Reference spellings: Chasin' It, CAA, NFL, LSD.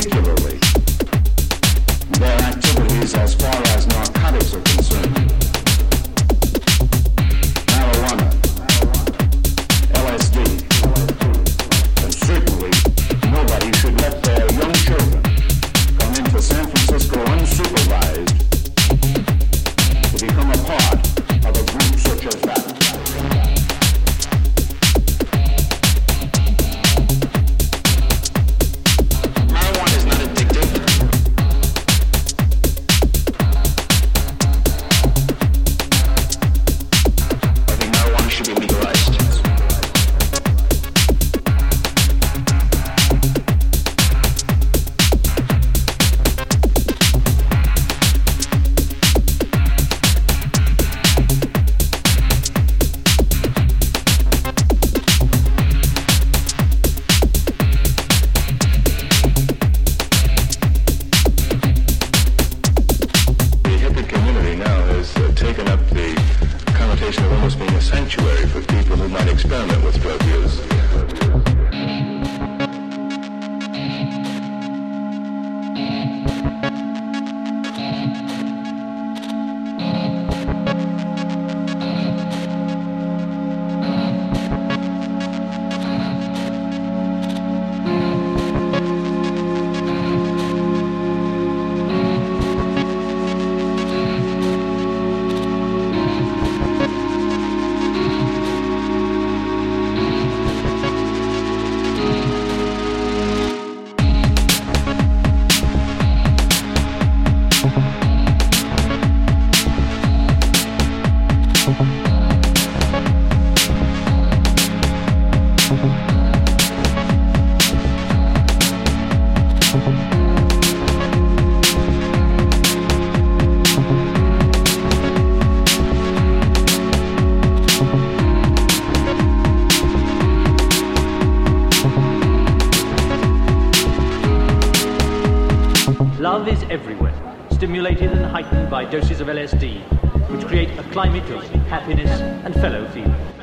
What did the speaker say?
particularly their activities as far as narcotics are concerned. Marijuana, LSD, and certainly nobody should let their young children come into San Francisco unsupervised to become a part of a group such as that. Love is everywhere, stimulated and heightened by doses of LSD, which create a climate of happiness and fellow feeling.